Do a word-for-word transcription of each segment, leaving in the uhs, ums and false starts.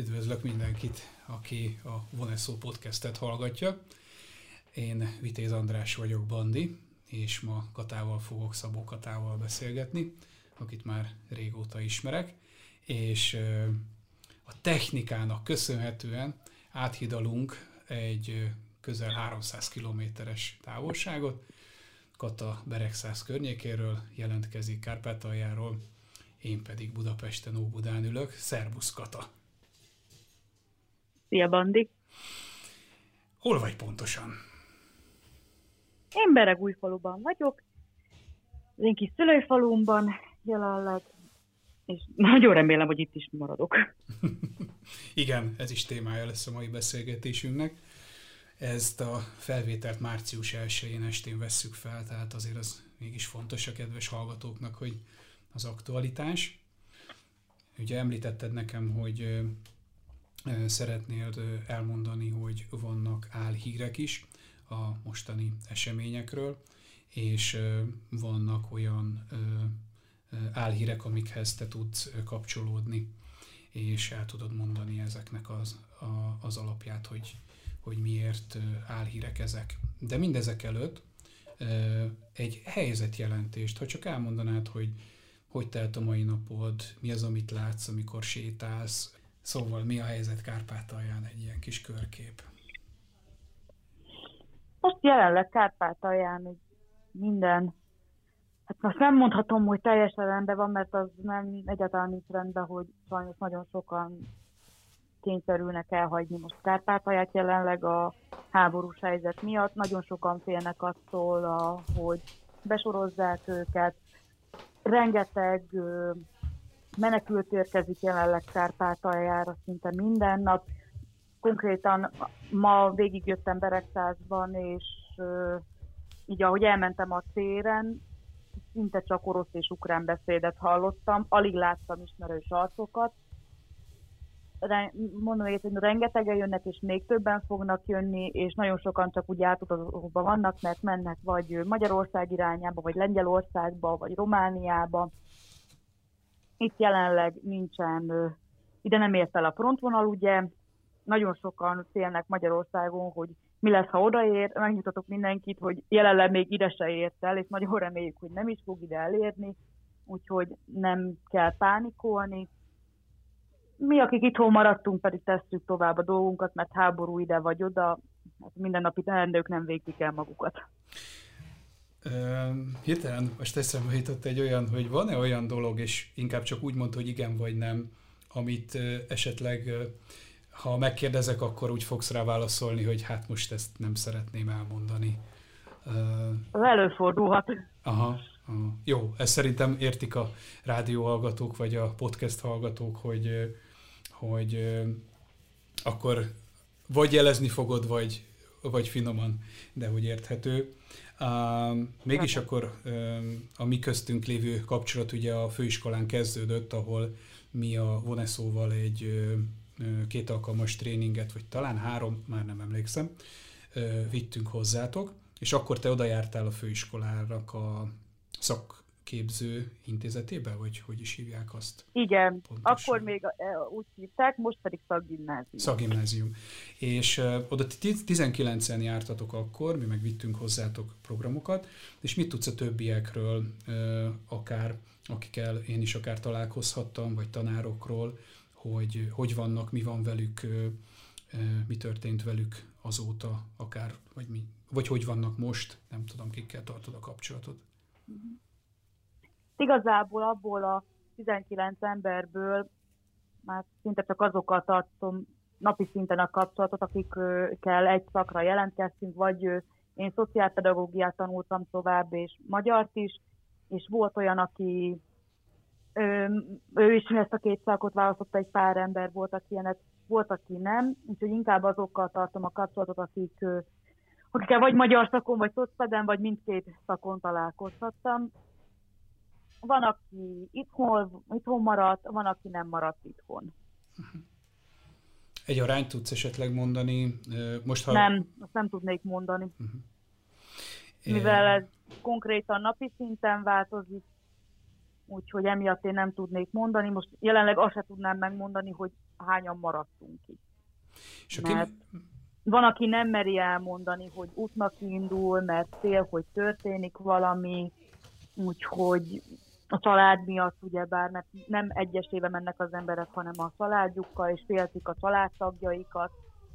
Üdvözlök mindenkit, aki a Voneszó podcastet hallgatja. Én Vitéz András vagyok, Bandi, és ma Katával fogok, Szabó Katával beszélgetni, akit már régóta ismerek, és a technikának köszönhetően áthidalunk egy közel háromszáz kilométeres távolságot. Kata Beregszász környékéről jelentkezik, Kárpátaljáról, én pedig Budapesten, Óbudán ülök. Szervusz, Kata! Szia, Bandi! Hol vagy pontosan? Én Beregújfaluban vagyok, az én kis szülőfalumban jelenleg, és nagyon remélem, hogy itt is maradok. Igen, ez is témája lesz a mai beszélgetésünknek. Ezt a felvételt március elsején estén vesszük fel, tehát azért az mégis fontos a kedves hallgatóknak, hogy az aktualitás. Ugye említetted nekem, hogy szeretnél elmondani, hogy vannak álhírek is a mostani eseményekről, és vannak olyan álhírek, amikhez te tudsz kapcsolódni, és el tudod mondani ezeknek az, a, az alapját, hogy, hogy miért álhírek ezek. De mindezek előtt egy helyzetjelentést, ha csak elmondanád, hogy hogy telt a mai napod, mi az, amit látsz, amikor sétálsz, szóval mi a helyzet Kárpátalján, egy ilyen kis körkép. Most jelenleg Kárpátalján minden, hát most nem mondhatom, hogy teljesen rendben van, mert az nem, egyáltalán nincs rendben, hogy sajnos nagyon sokan kényszerülnek elhagyni most Kárpátalját jelenleg a háborús helyzet miatt. Nagyon sokan félnek attól, hogy besorozzák őket. Rengeteg menekült érkezik jelenleg Kárpátaljára szinte minden nap. Konkrétan ma végigjöttem Beregszászban, és így ahogy elmentem a téren, szinte csak orosz és ukrán beszédet hallottam, alig láttam ismerős arcokat. Mondom, hogy rengetegen jönnek, és még többen fognak jönni, és nagyon sokan csak úgy átutazóban vannak, mert mennek vagy Magyarország irányába, vagy Lengyelországba, vagy Romániába. Itt jelenleg nincsen, ide nem ért el a frontvonal, ugye. Nagyon sokan félnek Magyarországon, hogy mi lesz, ha odaér. Megnyugtatok mindenkit, hogy jelenleg még ide se ért el, és nagyon reméljük, hogy nem is fog ide elérni, úgyhogy nem kell pánikolni. Mi, akik itthon maradtunk, pedig tesszük tovább a dolgunkat, mert háború ide vagy oda, mindennapi teendők nem végzik el magukat. Hirtelen most eszembe jutott egy olyan, hogy van-e olyan dolog, és inkább csak úgy mondd, hogy igen vagy nem, amit esetleg, ha megkérdezek, akkor úgy fogsz rá válaszolni, hogy hát most ezt nem szeretném elmondani. Előfordulhat. Aha. Jó, ezt szerintem értik a rádióhallgatók, vagy a podcast hallgatók, hogy, hogy akkor vagy jelezni fogod, vagy, vagy finoman, de hogy érthető. Mégis akkor a mi köztünk lévő kapcsolat ugye a főiskolán kezdődött, ahol mi a Voneszóval egy két alkalmas tréninget, vagy talán három, már nem emlékszem, vittünk hozzátok, és akkor te oda jártál a főiskolának a szakképző intézetében, vagy hogy is hívják azt? Igen, pontosan. Akkor még úgy hívták, most pedig szakgimnázium. Szakgimnázium. És uh, oda tizenkilencen jártatok akkor, mi meg vittünk hozzátok programokat, és mit tudsz a többiekről, uh, akár, akikkel én is akár találkozhattam, vagy tanárokról, hogy hogy vannak, mi van velük, uh, uh, mi történt velük azóta, akár, vagy, mi, vagy hogy vannak most, nem tudom, kikkel tartod a kapcsolatot. Igazából abból a tizenkilenc emberből már szinte csak azokat tartom napi szinten a kapcsolatot, akikkel egy szakra jelentkeztünk, vagy én szociálpedagógiát tanultam tovább, és magyart is, és volt olyan, aki ő, ő is ezt a két szakot választotta, egy pár ember volt, aki ilyenek, volt, aki nem, úgyhogy inkább azokkal tartom a kapcsolatot, akik akikkel vagy magyar szakon, vagy szocpeden, vagy mindkét szakon találkozhattam. Van, aki itthon, itthon maradt, van, aki nem maradt itthon. Egy arányt tudsz esetleg mondani? Most, ha... Nem, azt nem tudnék mondani. Uh-huh. Mivel ez konkrétan napi szinten változik, úgyhogy emiatt én nem tudnék mondani. Most jelenleg azt se tudnám megmondani, hogy hányan maradtunk itt. Mert van, aki nem meri elmondani, hogy útnak indul, mert fél, hogy történik valami, úgyhogy a család miatt, ugyebár, mert nem egyesébe mennek az emberek, hanem a családjukkal, és féltik a családtagjaikat,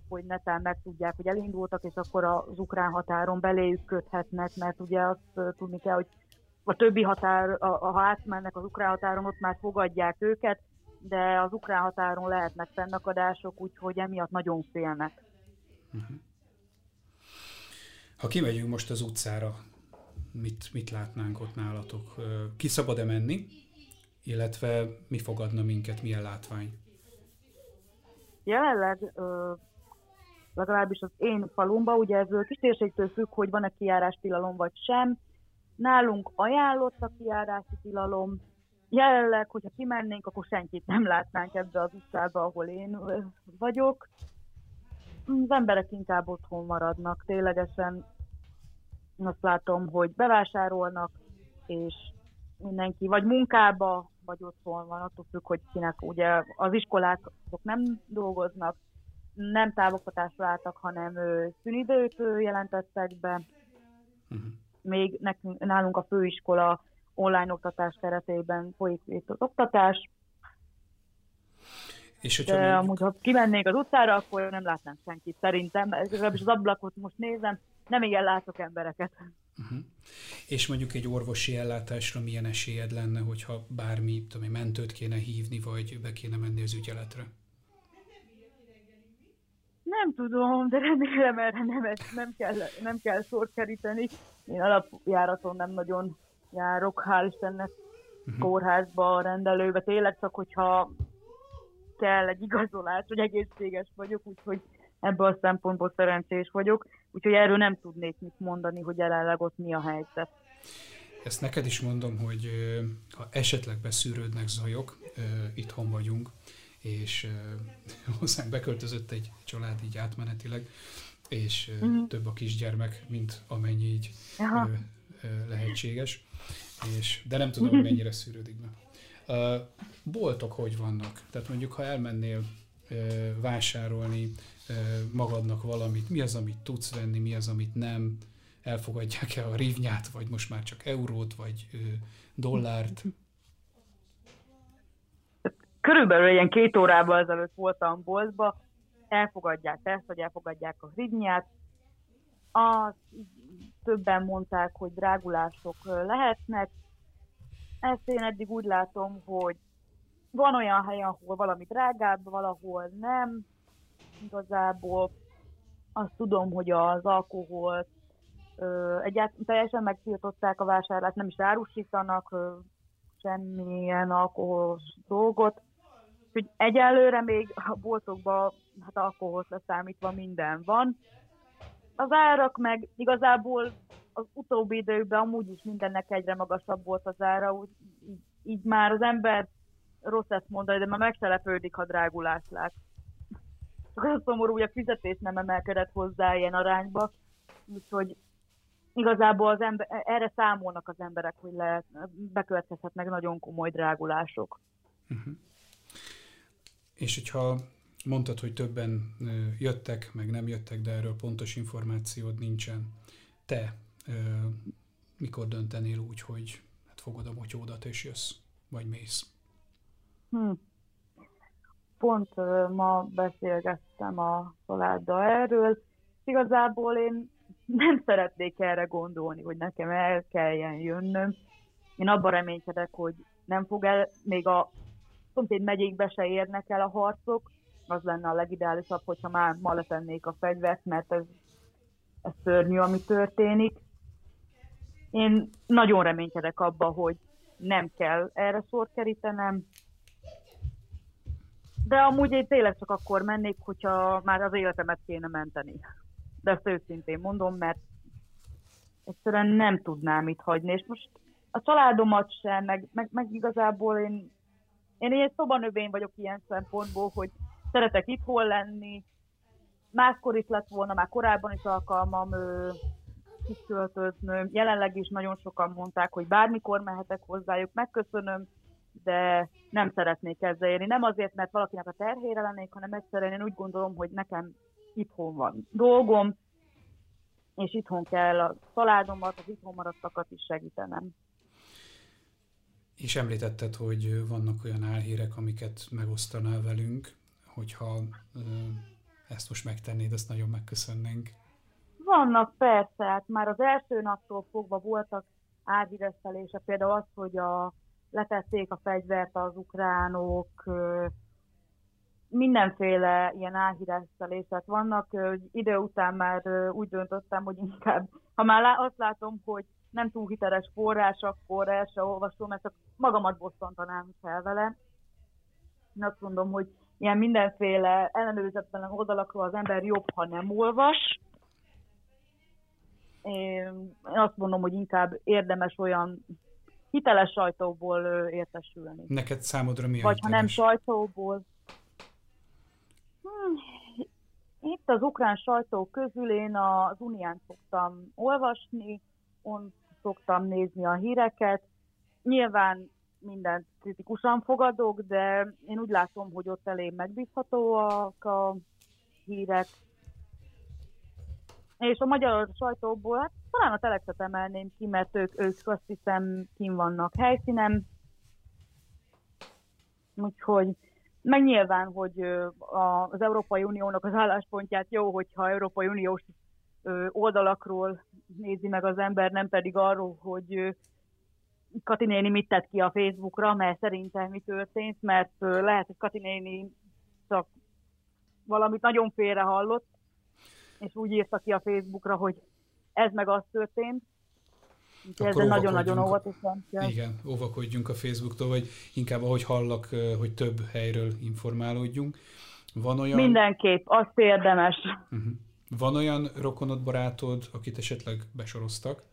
hogy netán megtudják, hogy elindultak, és akkor az ukrán határon beléjük köthetnek, mert ugye azt tudni kell, hogy a többi határ, ha átmennek az ukrán határon, ott már fogadják őket, de az ukrán határon lehetnek fennakadások, úgyhogy emiatt nagyon félnek. Ha kimegyünk most az utcára, mit, mit látnánk ott nálatok? Ki szabad-e menni, illetve mi fogadna minket, milyen látvány? Jelenleg legalábbis az én falumban, ugye ez kis térségtől függ, hogy van-e kijárástilalom vagy sem. Nálunk ajánlott a kijárási tilalom. Jelenleg, hogyha kimennénk, akkor senkit nem látnánk ebbe az utcába, ahol én vagyok. Az emberek inkább otthon maradnak. Ténylegesen azt látom, hogy bevásárolnak, és mindenki vagy munkába, vagy otthon van, attól függ, hogy kinek. Ugye az iskolák azok nem dolgoznak, nem távoktatásra álltak, hanem szünidőt jelentettek be. Uh-huh. Még nekünk, nálunk a főiskola online oktatás keretében folyik itt az oktatás. És hogyha de amúgy, ha kimennék az utcára, akkor nem látnám senkit szerintem. És az ablakot most nézem, nem igen látok embereket. Uh-huh. És mondjuk egy orvosi ellátásra milyen esélyed lenne, hogyha bármi, tudom, mentőt kéne hívni, vagy be kéne menni az ügyeletre? Nem tudom, de remélem erre nem, nem, kell, nem kell sort keríteni. Én alapjáraton nem nagyon járok, hál' Istennek, uh-huh. kórházba, rendelőbe. Tényleg csak, hogyha kell egy igazolás, hogy egészséges vagyok, úgyhogy ebből a szempontból szerencsés vagyok. Úgyhogy erről nem tudnék mit mondani, hogy jelenleg ott mi a helyzet. Ezt neked is mondom, hogy ha esetleg beszűrődnek zajok, itthon vagyunk, és hozzánk beköltözött egy család így átmenetileg, és mm-hmm. több a kisgyermek, mint amennyi így Aha. lehetséges. És, de nem tudom, hogy mennyire szűrődik meg. Boltok hogy vannak? Tehát mondjuk, ha elmennél vásárolni magadnak valamit, mi az, amit tudsz venni, mi az, amit nem, elfogadják-e a rivnyát, vagy most már csak eurót, vagy dollárt? Körülbelül ilyen két órával ezelőtt voltam boltba, elfogadják ezt, vagy elfogadják a hrivnyát. Azt többen mondták, hogy drágulások lehetnek. Ezt én eddig úgy látom, hogy van olyan hely, ahol valami drágább, valahol nem. Igazából azt tudom, hogy az alkoholt ö, egyáltalán teljesen megtiltották a vásárlást, nem is árusítanak ö, semmilyen alkoholos dolgot. Úgyhogy egyelőre még a boltokban hát alkoholt leszámítva minden van. Az árak meg igazából az utóbbi időkben amúgy is mindennek egyre magasabb volt az ára, úgy, így, így már az ember rossz ezt mondani, de már megtelepődik, ha drágulást lát. Csak az szomorú, hogy a fizetés nem emelkedett hozzá ilyen arányba, úgyhogy igazából az ember, erre számolnak az emberek, hogy lehet, bekövetkezhetnek nagyon komoly drágulások. Uh-huh. És hogyha mondtad, hogy többen jöttek, meg nem jöttek, de erről pontos információd nincsen. Te mikor döntenél úgy, hogy hát fogod a motyódat és jössz, vagy mész? Hm. Pont ma beszélgettem a családdal erről. Igazából én nem szeretnék erre gondolni, hogy nekem el kelljen jönnöm. Én abban reménykedek, hogy nem fog el, még a szomszéd megyékbe se érnek el a harcok. Az lenne a legideálisabb, hogyha már ma letennék a fegyvert, mert ez, ez szörnyű, ami történik. Én nagyon reménykedek abban, hogy nem kell erre sort kerítenem. De amúgy én tényleg csak akkor mennék, hogyha már az életemet kéne menteni. De ezt őszintén mondom, mert egyszerűen nem tudnám itt hagyni. És most a családomat sem, meg, meg, meg igazából én, én egy szobanövény vagyok ilyen szempontból, hogy szeretek itthon lenni. Máskor is lett volna, már korábban is alkalmam kiköltöznöm. Jelenleg is nagyon sokan mondták, hogy bármikor mehetek hozzájuk, megköszönöm. de nem szeretnék ezzel élni. Nem azért, mert valakinek a terhére lennék, hanem egyszerűen én úgy gondolom, hogy nekem itthon van dolgom, és itthon kell a családomat, az itthon maradtakat is segítenem. És említetted, hogy vannak olyan álhírek, amiket megosztanál velünk, hogyha ezt most megtennéd, azt nagyon megköszönnénk. Vannak, persze, hát már az első naptól fogva voltak álhíresztelések, például az, hogy a, letették a fegyvert az ukránok, mindenféle ilyen álhíresztelések vannak, hogy idő után már úgy döntöttem, hogy inkább, ha már azt látom, hogy nem túl hiteles forrás, akkor el se olvasom, mert csak magamat bosszantanám fel vele. Én azt mondom, hogy ilyen mindenféle ellenőrizetlen oldalakról az ember jobb, ha nem olvas. Én azt mondom, hogy inkább érdemes olyan hiteles sajtóból értesülni. Neked számodra mi a Vagy hiteles? Ha nem sajtóból. Hmm. Itt az ukrán sajtó közül én az Unián szoktam olvasni, ott szoktam nézni a híreket. Nyilván mindent kritikusan fogadok, de én úgy látom, hogy ott elég megbízhatóak a hírek. És a magyar sajtóból, hát talán a Telexet emelném ki, mert ők, ők azt hiszem kim vannak helyszínen. Úgyhogy meg nyilván, hogy az Európai Uniónak az álláspontját jó, hogyha Európai Uniós oldalakról nézi meg az ember, nem pedig arról, hogy Kati néni mit tett ki a Facebookra, mert szerintem mi történt, mert lehet, hogy Kati néni csak valamit nagyon félre hallott, és úgy írta ki a Facebookra, hogy ez meg az történt. Ezzel nagyon-nagyon óvatosan kell. Igen, óvakodjunk a Facebooktól, vagy inkább ahogy hallak, hogy több helyről informálódjunk. Van olyan... Mindenképp, azt érdemes. Uh-huh. Van olyan rokonod, barátod, akit esetleg besoroztak?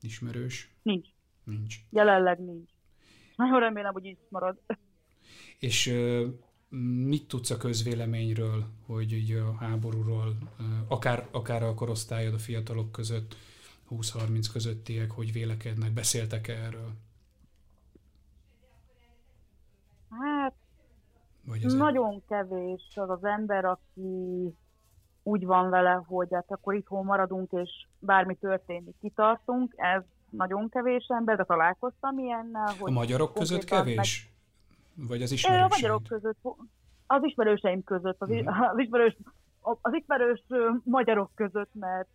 Ismerős? Nincs. Nincs. Jelenleg nincs. Nagyon remélem, hogy így marad. És mit tudsz a közvéleményről, hogy így a háborúról, akár, akár a korosztályod, a fiatalok között, húsz-harminc közöttiek, hogy vélekednek? Beszéltek-e erről? Hát, nagyon kevés az az ember, aki úgy van vele, hogy hát akkor itthon maradunk, és bármi történik, kitartunk. Ez nagyon kevés ember, de találkoztam ilyennel. Hogy a magyarok között kevés? Meg... Vagy az ismerőseim? A magyarok között, az ismerőseim között, az, mm. az, ismerős, az ismerős magyarok között, mert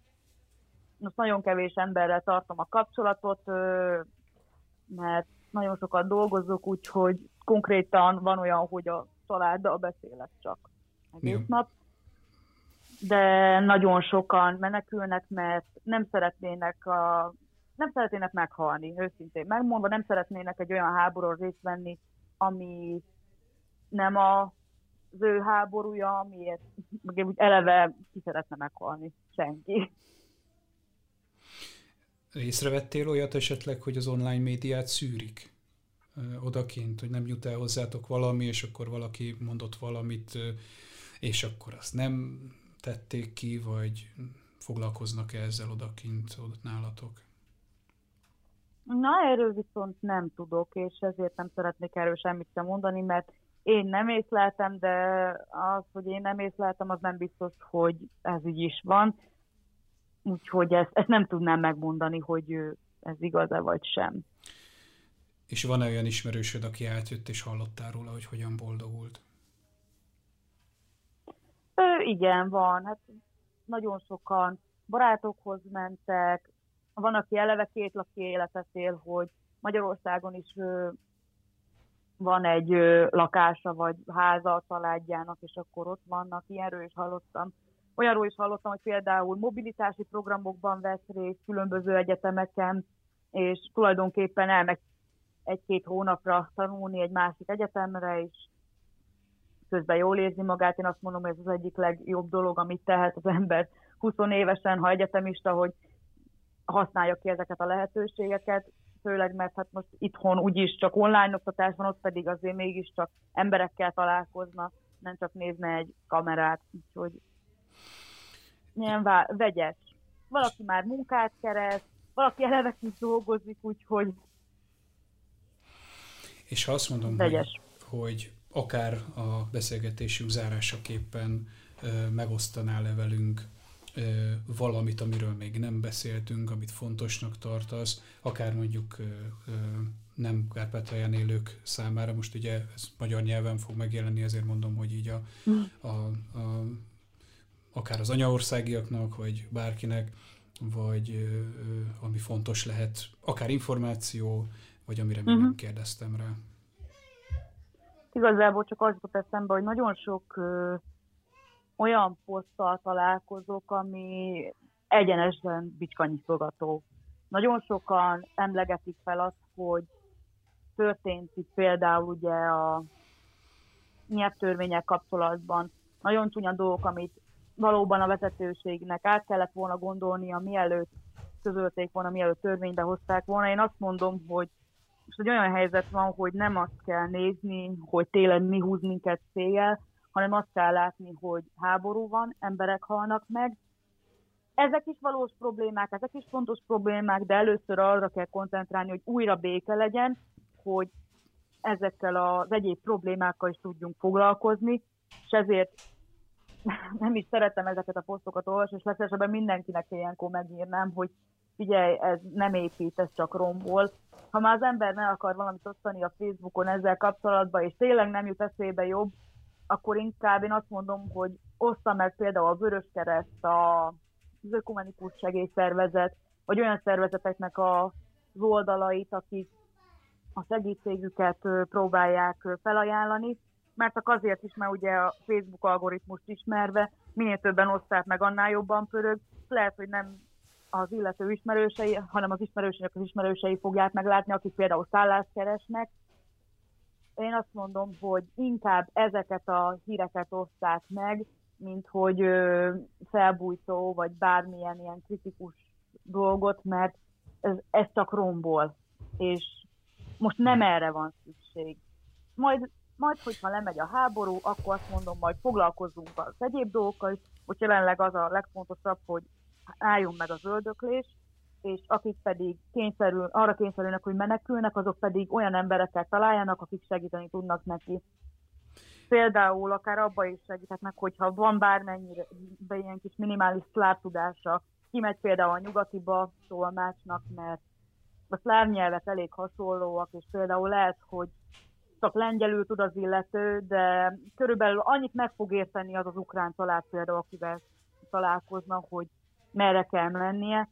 most nagyon kevés emberrel tartom a kapcsolatot, mert nagyon sokat dolgozok, úgyhogy konkrétan van olyan, hogy a családdal beszélek csak egész nap. De nagyon sokan menekülnek, mert nem szeretnének, a, nem szeretnének meghalni, őszintén megmondva, nem szeretnének egy olyan háborúról részt venni, ami nem az ő háborúja, amiért eleve ki szeretne meghalni senki. Észrevettél olyat esetleg, hogy az online médiát szűrik odakint, hogy nem jut el hozzátok valami, és akkor valaki mondott valamit, és akkor azt nem tették ki, vagy foglalkoznak-e ezzel odakint, ott nálatok? Na, erről viszont nem tudok, és ezért nem szeretnék erről semmit sem mondani, mert én nem észleltem, de az, hogy én nem észleltem, az nem biztos, hogy ez így is van. Úgyhogy ezt, ezt nem tudnám megmondani, hogy ez igaz-e vagy sem. És van-e olyan ismerősöd, aki átjött és hallottál róla, hogy hogyan boldogult? Ő, igen, van. Hát nagyon sokan barátokhoz mentek. Van, aki eleve két lakó életet él, hogy Magyarországon is ö, van egy ö, lakása vagy háza a családjának, és akkor ott vannak. Ilyenről is hallottam. Olyanról is hallottam, hogy például mobilitási programokban vesz részt különböző egyetemeken, és tulajdonképpen elmegy egy-két hónapra tanulni egy másik egyetemre, és közben jól érzi magát. Én azt mondom, hogy ez az egyik legjobb dolog, amit tehet az ember húsz évesen, ha egyetemista, hogy használja ki ezeket a lehetőségeket, főleg mert hát most itthon úgyis csak online oktatás van, ott pedig azért mégiscsak emberekkel találkozna, nem csak nézne egy kamerát, úgyhogy milyen vá- vegyes. Valaki már munkát keres, valaki eleve is dolgozik, úgyhogy... És ha azt mondom, hogy, hogy akár a beszélgetésünk zárásaképpen ö, megosztanál-e velünk ö, valamit, amiről még nem beszéltünk, amit fontosnak tartasz, akár mondjuk ö, ö, nem Kárpátalján élők számára, most ugye ez magyar nyelven fog megjelenni, ezért mondom, hogy így a, a, a, akár az anyaországiaknak, vagy bárkinek, vagy ö, ö, ami fontos lehet, akár információ, vagy amire még uh-huh. nem kérdeztem rá. Igazából csak az jutott eszembe, hogy nagyon sok ö, olyan poszttal találkozok, ami egyenesen bicskanyitogató. Nagyon sokan emlegetik fel azt, hogy történt itt például ugye a nyelvtörvények kapcsolatban nagyon csúnya dolgok, amit valóban a vezetőségnek át kellett volna gondolnia, mielőtt közölték volna, mielőtt törvénybe hozták volna. Én azt mondom, hogy most egy olyan helyzet van, hogy nem azt kell nézni, hogy télen mi húz minket széjjel, hanem azt kell látni, hogy háború van, emberek halnak meg. Ezek is valós problémák, ezek is fontos problémák, de először arra kell koncentrálni, hogy újra béke legyen, hogy ezekkel az egyéb problémákkal is tudjunk foglalkozni, és ezért nem is szeretem ezeket a posztokat olvasni, és legszívesebben mindenkinek ilyenkor megírnám, hogy figyelj, ez nem épít, ez csak rombol. Ha már az ember ne akar valamit osztani a Facebookon ezzel kapcsolatban, és tényleg nem jut eszébe jobb, akkor inkább én azt mondom, hogy oszta meg például a Vöröskereszt, az Ökumenikus Segélyszervezet, vagy olyan szervezeteknek az oldalait, akik a segítségüket próbálják felajánlani, mert csak azért is, mert ugye a Facebook algoritmust ismerve, minél többen oszták meg, annál jobban pörög. Lehet, hogy nem az illető ismerősei, hanem az ismerőseinek az ismerősei fogják meglátni, akik például szállást keresnek. Én azt mondom, hogy inkább ezeket a híreket oszták meg, mint hogy felbújtó, vagy bármilyen ilyen kritikus dolgot, mert ez, ez csak rombol, és most nem erre van szükség. Majd Majd, hogyha lemegy a háború, akkor azt mondom, majd foglalkozzunk az egyéb dolgokkal, hogy jelenleg az a legfontosabb, hogy álljon meg az öldöklés, és akik pedig kényszerül, arra kényszerülnek, hogy menekülnek, azok pedig olyan emberekkel találjanak, akik segíteni tudnak neki. Például akár abba is segíthetnek, hogyha van bármennyire ilyen kis minimális szláv tudása, kimegy például a nyugatiba tolmácsnak, mert a szláv nyelvek elég hasonlóak, és például lehet, hogy csak lengyelül tud az illető, de körülbelül annyit meg fog érteni az az ukrán család például, akivel találkoznak, hogy merre kell mennie,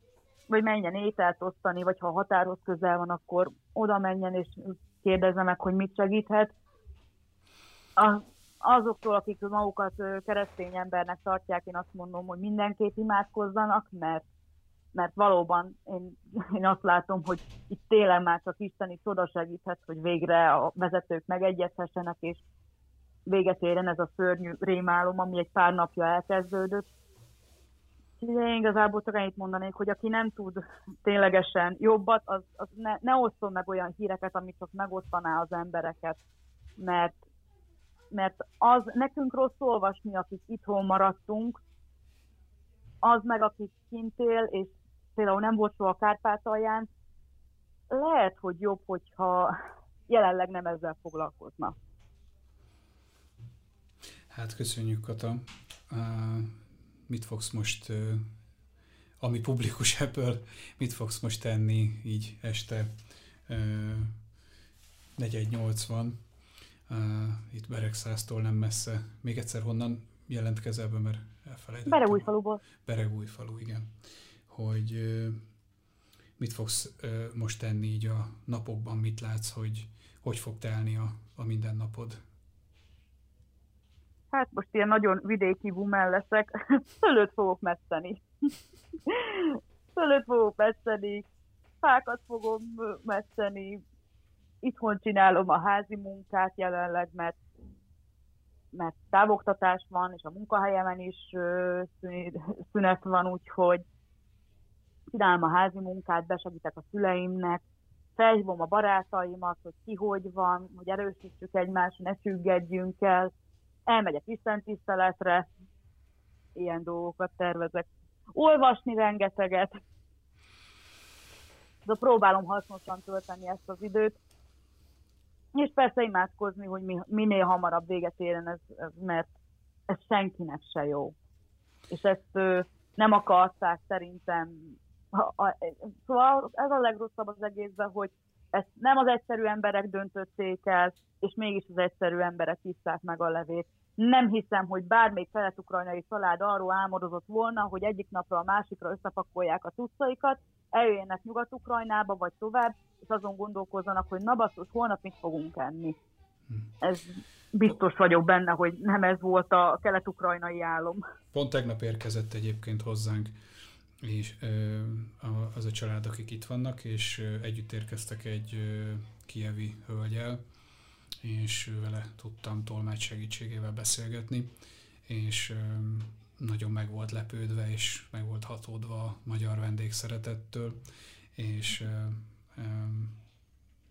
vagy menjen ételt osztani, vagy ha a határhoz közel van, akkor oda menjen és kérdezze meg, hogy mit segíthet. Azoktól, akik magukat keresztény embernek tartják, én azt mondom, hogy mindenképp imádkozzanak, mert mert valóban én, én azt látom, hogy itt télen már csak isteni csoda segíthet, hogy végre a vezetők megegyezhessenek, és véget érjen ez a szörnyű rémálom, ami egy pár napja elkezdődött. Én igazából csak ennyit mondanék, hogy aki nem tud ténylegesen jobbat, az, az ne, ne osszon meg olyan híreket, amit csak megosztaná az embereket, mert, mert az nekünk rossz olvasni, akik itthon maradtunk, az meg, aki kint él, és például nem volt szó a Kárpátalján, lehet, hogy jobb, hogyha jelenleg nem ezzel foglalkozna. Hát köszönjük, Kata. Uh, mit fogsz most, uh, ami publikus ebből, mit fogsz most tenni így este uh, negyven nyolcvan, uh, itt Beregszáztól nem messze. Még egyszer honnan jelentkezel be, mert elfelejtettem. Beregújfaluból. Beregújfalu, igen. Hogy ö, mit fogsz ö, most tenni így a napokban, mit látsz, hogy hogy fog telni a, a mindennapod? Hát most ilyen nagyon vidéki woman leszek. Szőlőt fogok metszeni. Szőlőt fogok metszeni, fákat fogom metszeni, itthon csinálom a házi munkát jelenleg, mert mert távoktatás van, és a munkahelyemen is szünet van, úgyhogy csinálom a házi munkát, besegítek a szüleimnek, felhívom a barátaimat, hogy ki hogy van, hogy erősítsük egymást, ne függedjünk el, elmegyek istentiszteletre, ilyen dolgokat tervezek. Olvasni rengeteget, de próbálom hasznosan tölteni ezt az időt. És persze imádkozni, hogy minél hamarabb véget érjen, ez, ez, mert ez senkinek se jó. És ezt ö, nem akarták szerintem. Ha, a, szóval ez a legrosszabb az egészben, hogy ezt nem az egyszerű emberek döntötték el, és mégis az egyszerű emberek hiszták meg a levét. Nem hiszem, hogy bármelyik kelet-ukrajnai család arról álmodozott volna, hogy egyik napra a másikra összepakolják a cuccaikat, eljöjjenek Nyugat-Ukrajnába, vagy tovább, és azon gondolkozzanak, hogy na basszus, holnap mit fogunk enni. Ez biztos vagyok benne, hogy nem ez volt a kelet-ukrajnai álom. Pont tegnap érkezett egyébként hozzánk és az a család, akik itt vannak, és együtt érkeztek egy kijevi hölgyel, és vele tudtam tolmács segítségével beszélgetni, és nagyon meg volt lepődve, és meg volt hatódva a magyar vendégszeretettől, és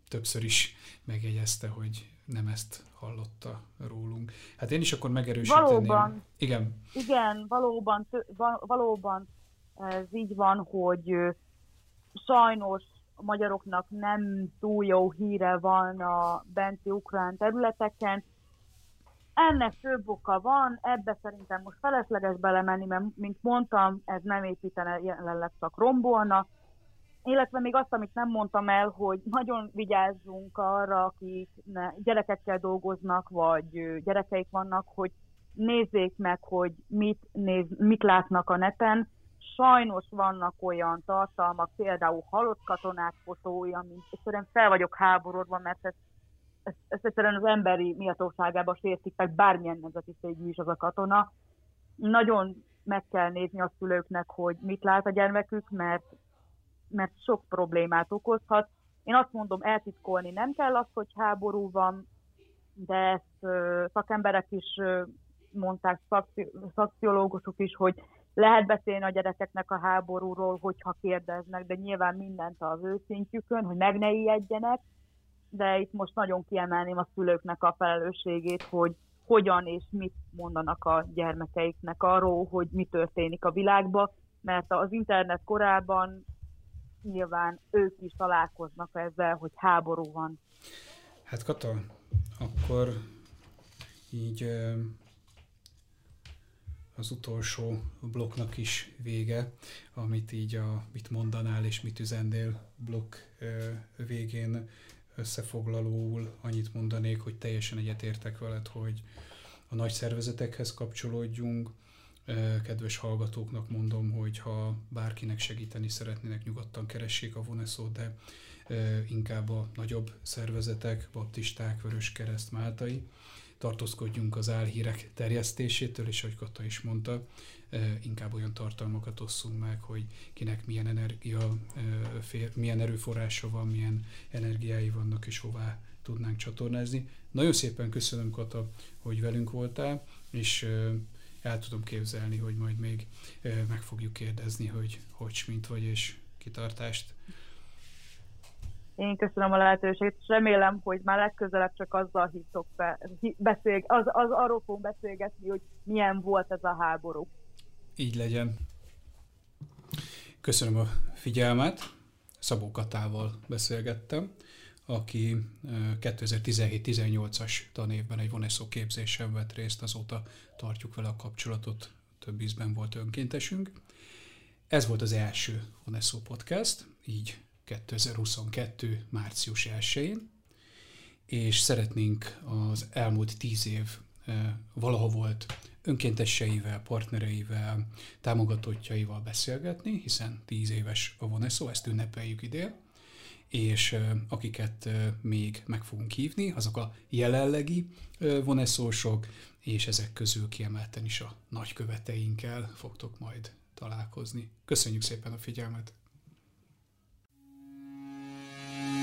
többször is megjegyezte, hogy nem ezt hallotta rólunk. Hát én is akkor megerősíteném. Valóban. Igen. Igen, valóban, valóban ez így van, hogy sajnos a magyaroknak nem túl jó híre van a benti ukrán területeken. Ennek több oka van, ebbe szerintem most felesleges belemenni, mert mint mondtam, ez nem építene, jelenleg csak rombolna. Illetve még azt, amit nem mondtam el, hogy nagyon vigyázzunk arra, akik gyerekekkel dolgoznak, vagy gyerekeik vannak, hogy nézzék meg, hogy mit, néz, mit látnak a neten. Sajnos vannak olyan tartalmak, például halott katonák fotója, mint egyszerűen fel vagyok háborodva, mert ezt, ezt, ezt egyszerűen az emberi méltóságába sértik meg, bármilyen nemzetiségű is az a katona. Nagyon meg kell nézni a szülőknek, hogy mit lát a gyermekük, mert mert sok problémát okozhat. Én azt mondom, eltitkolni nem kell azt, hogy háború van, de ezt ö, szakemberek is ö, mondták, szakci, szakciológusok is, hogy lehet beszélni a gyerekeknek a háborúról, hogyha kérdeznek, de nyilván mindent az ő szintjükön, hogy meg ne ijedjenek, de itt most nagyon kiemelném a szülőknek a felelősségét, hogy hogyan és mit mondanak a gyermekeiknek arról, hogy mi történik a világban, mert az internet korában nyilván ők is találkoznak ezzel, hogy háború van. Hát Kata, akkor így az utolsó blokknak is vége, amit így a mit mondanál és mit üzendél blokk végén összefoglalóul annyit mondanék, hogy teljesen egyetértek veled, hogy a nagy szervezetekhez kapcsolódjunk. Kedves hallgatóknak mondom, hogy ha bárkinek segíteni szeretnének, nyugodtan keressék a Voneszót, de inkább a nagyobb szervezetek, baptisták, Vöröskereszt, máltai. Tartózkodjunk az álhírek terjesztésétől, és ahogy Kata is mondta, inkább olyan tartalmakat osszunk meg, hogy kinek milyen energia, milyen erőforrása van, milyen energiái vannak, és hová tudnánk csatornázni. Nagyon szépen köszönöm, Kata, hogy velünk voltál, és el tudom képzelni, hogy majd még meg fogjuk kérdezni, hogy hogy, mint vagy, és kitartást. Én köszönöm a lehetőséget, és remélem, hogy már legközelebb csak azzal hívtok be, beszél, az, az arról fogunk beszélgetni, hogy milyen volt ez a háború. Így legyen. Köszönöm a figyelmet. Szabó Katával beszélgettem, aki kétezer-tizenhét-tizennyolcas tanévben egy Voneszó képzésen vett részt, azóta tartjuk vele a kapcsolatot, több ízben volt önkéntesünk. Ez volt az első Voneszó podcast, így kétezer-huszonkettő. március elsején, és szeretnénk az elmúlt tíz év valaha volt önkénteseivel, partnereivel, támogatottjaival beszélgetni, hiszen tíz éves a Voneszó, ezt ünnepeljük idén, és akiket még meg fogunk hívni, azok a jelenlegi voneszósok, és ezek közül kiemelten is a nagyköveteinkkel fogtok majd találkozni. Köszönjük szépen a figyelmet!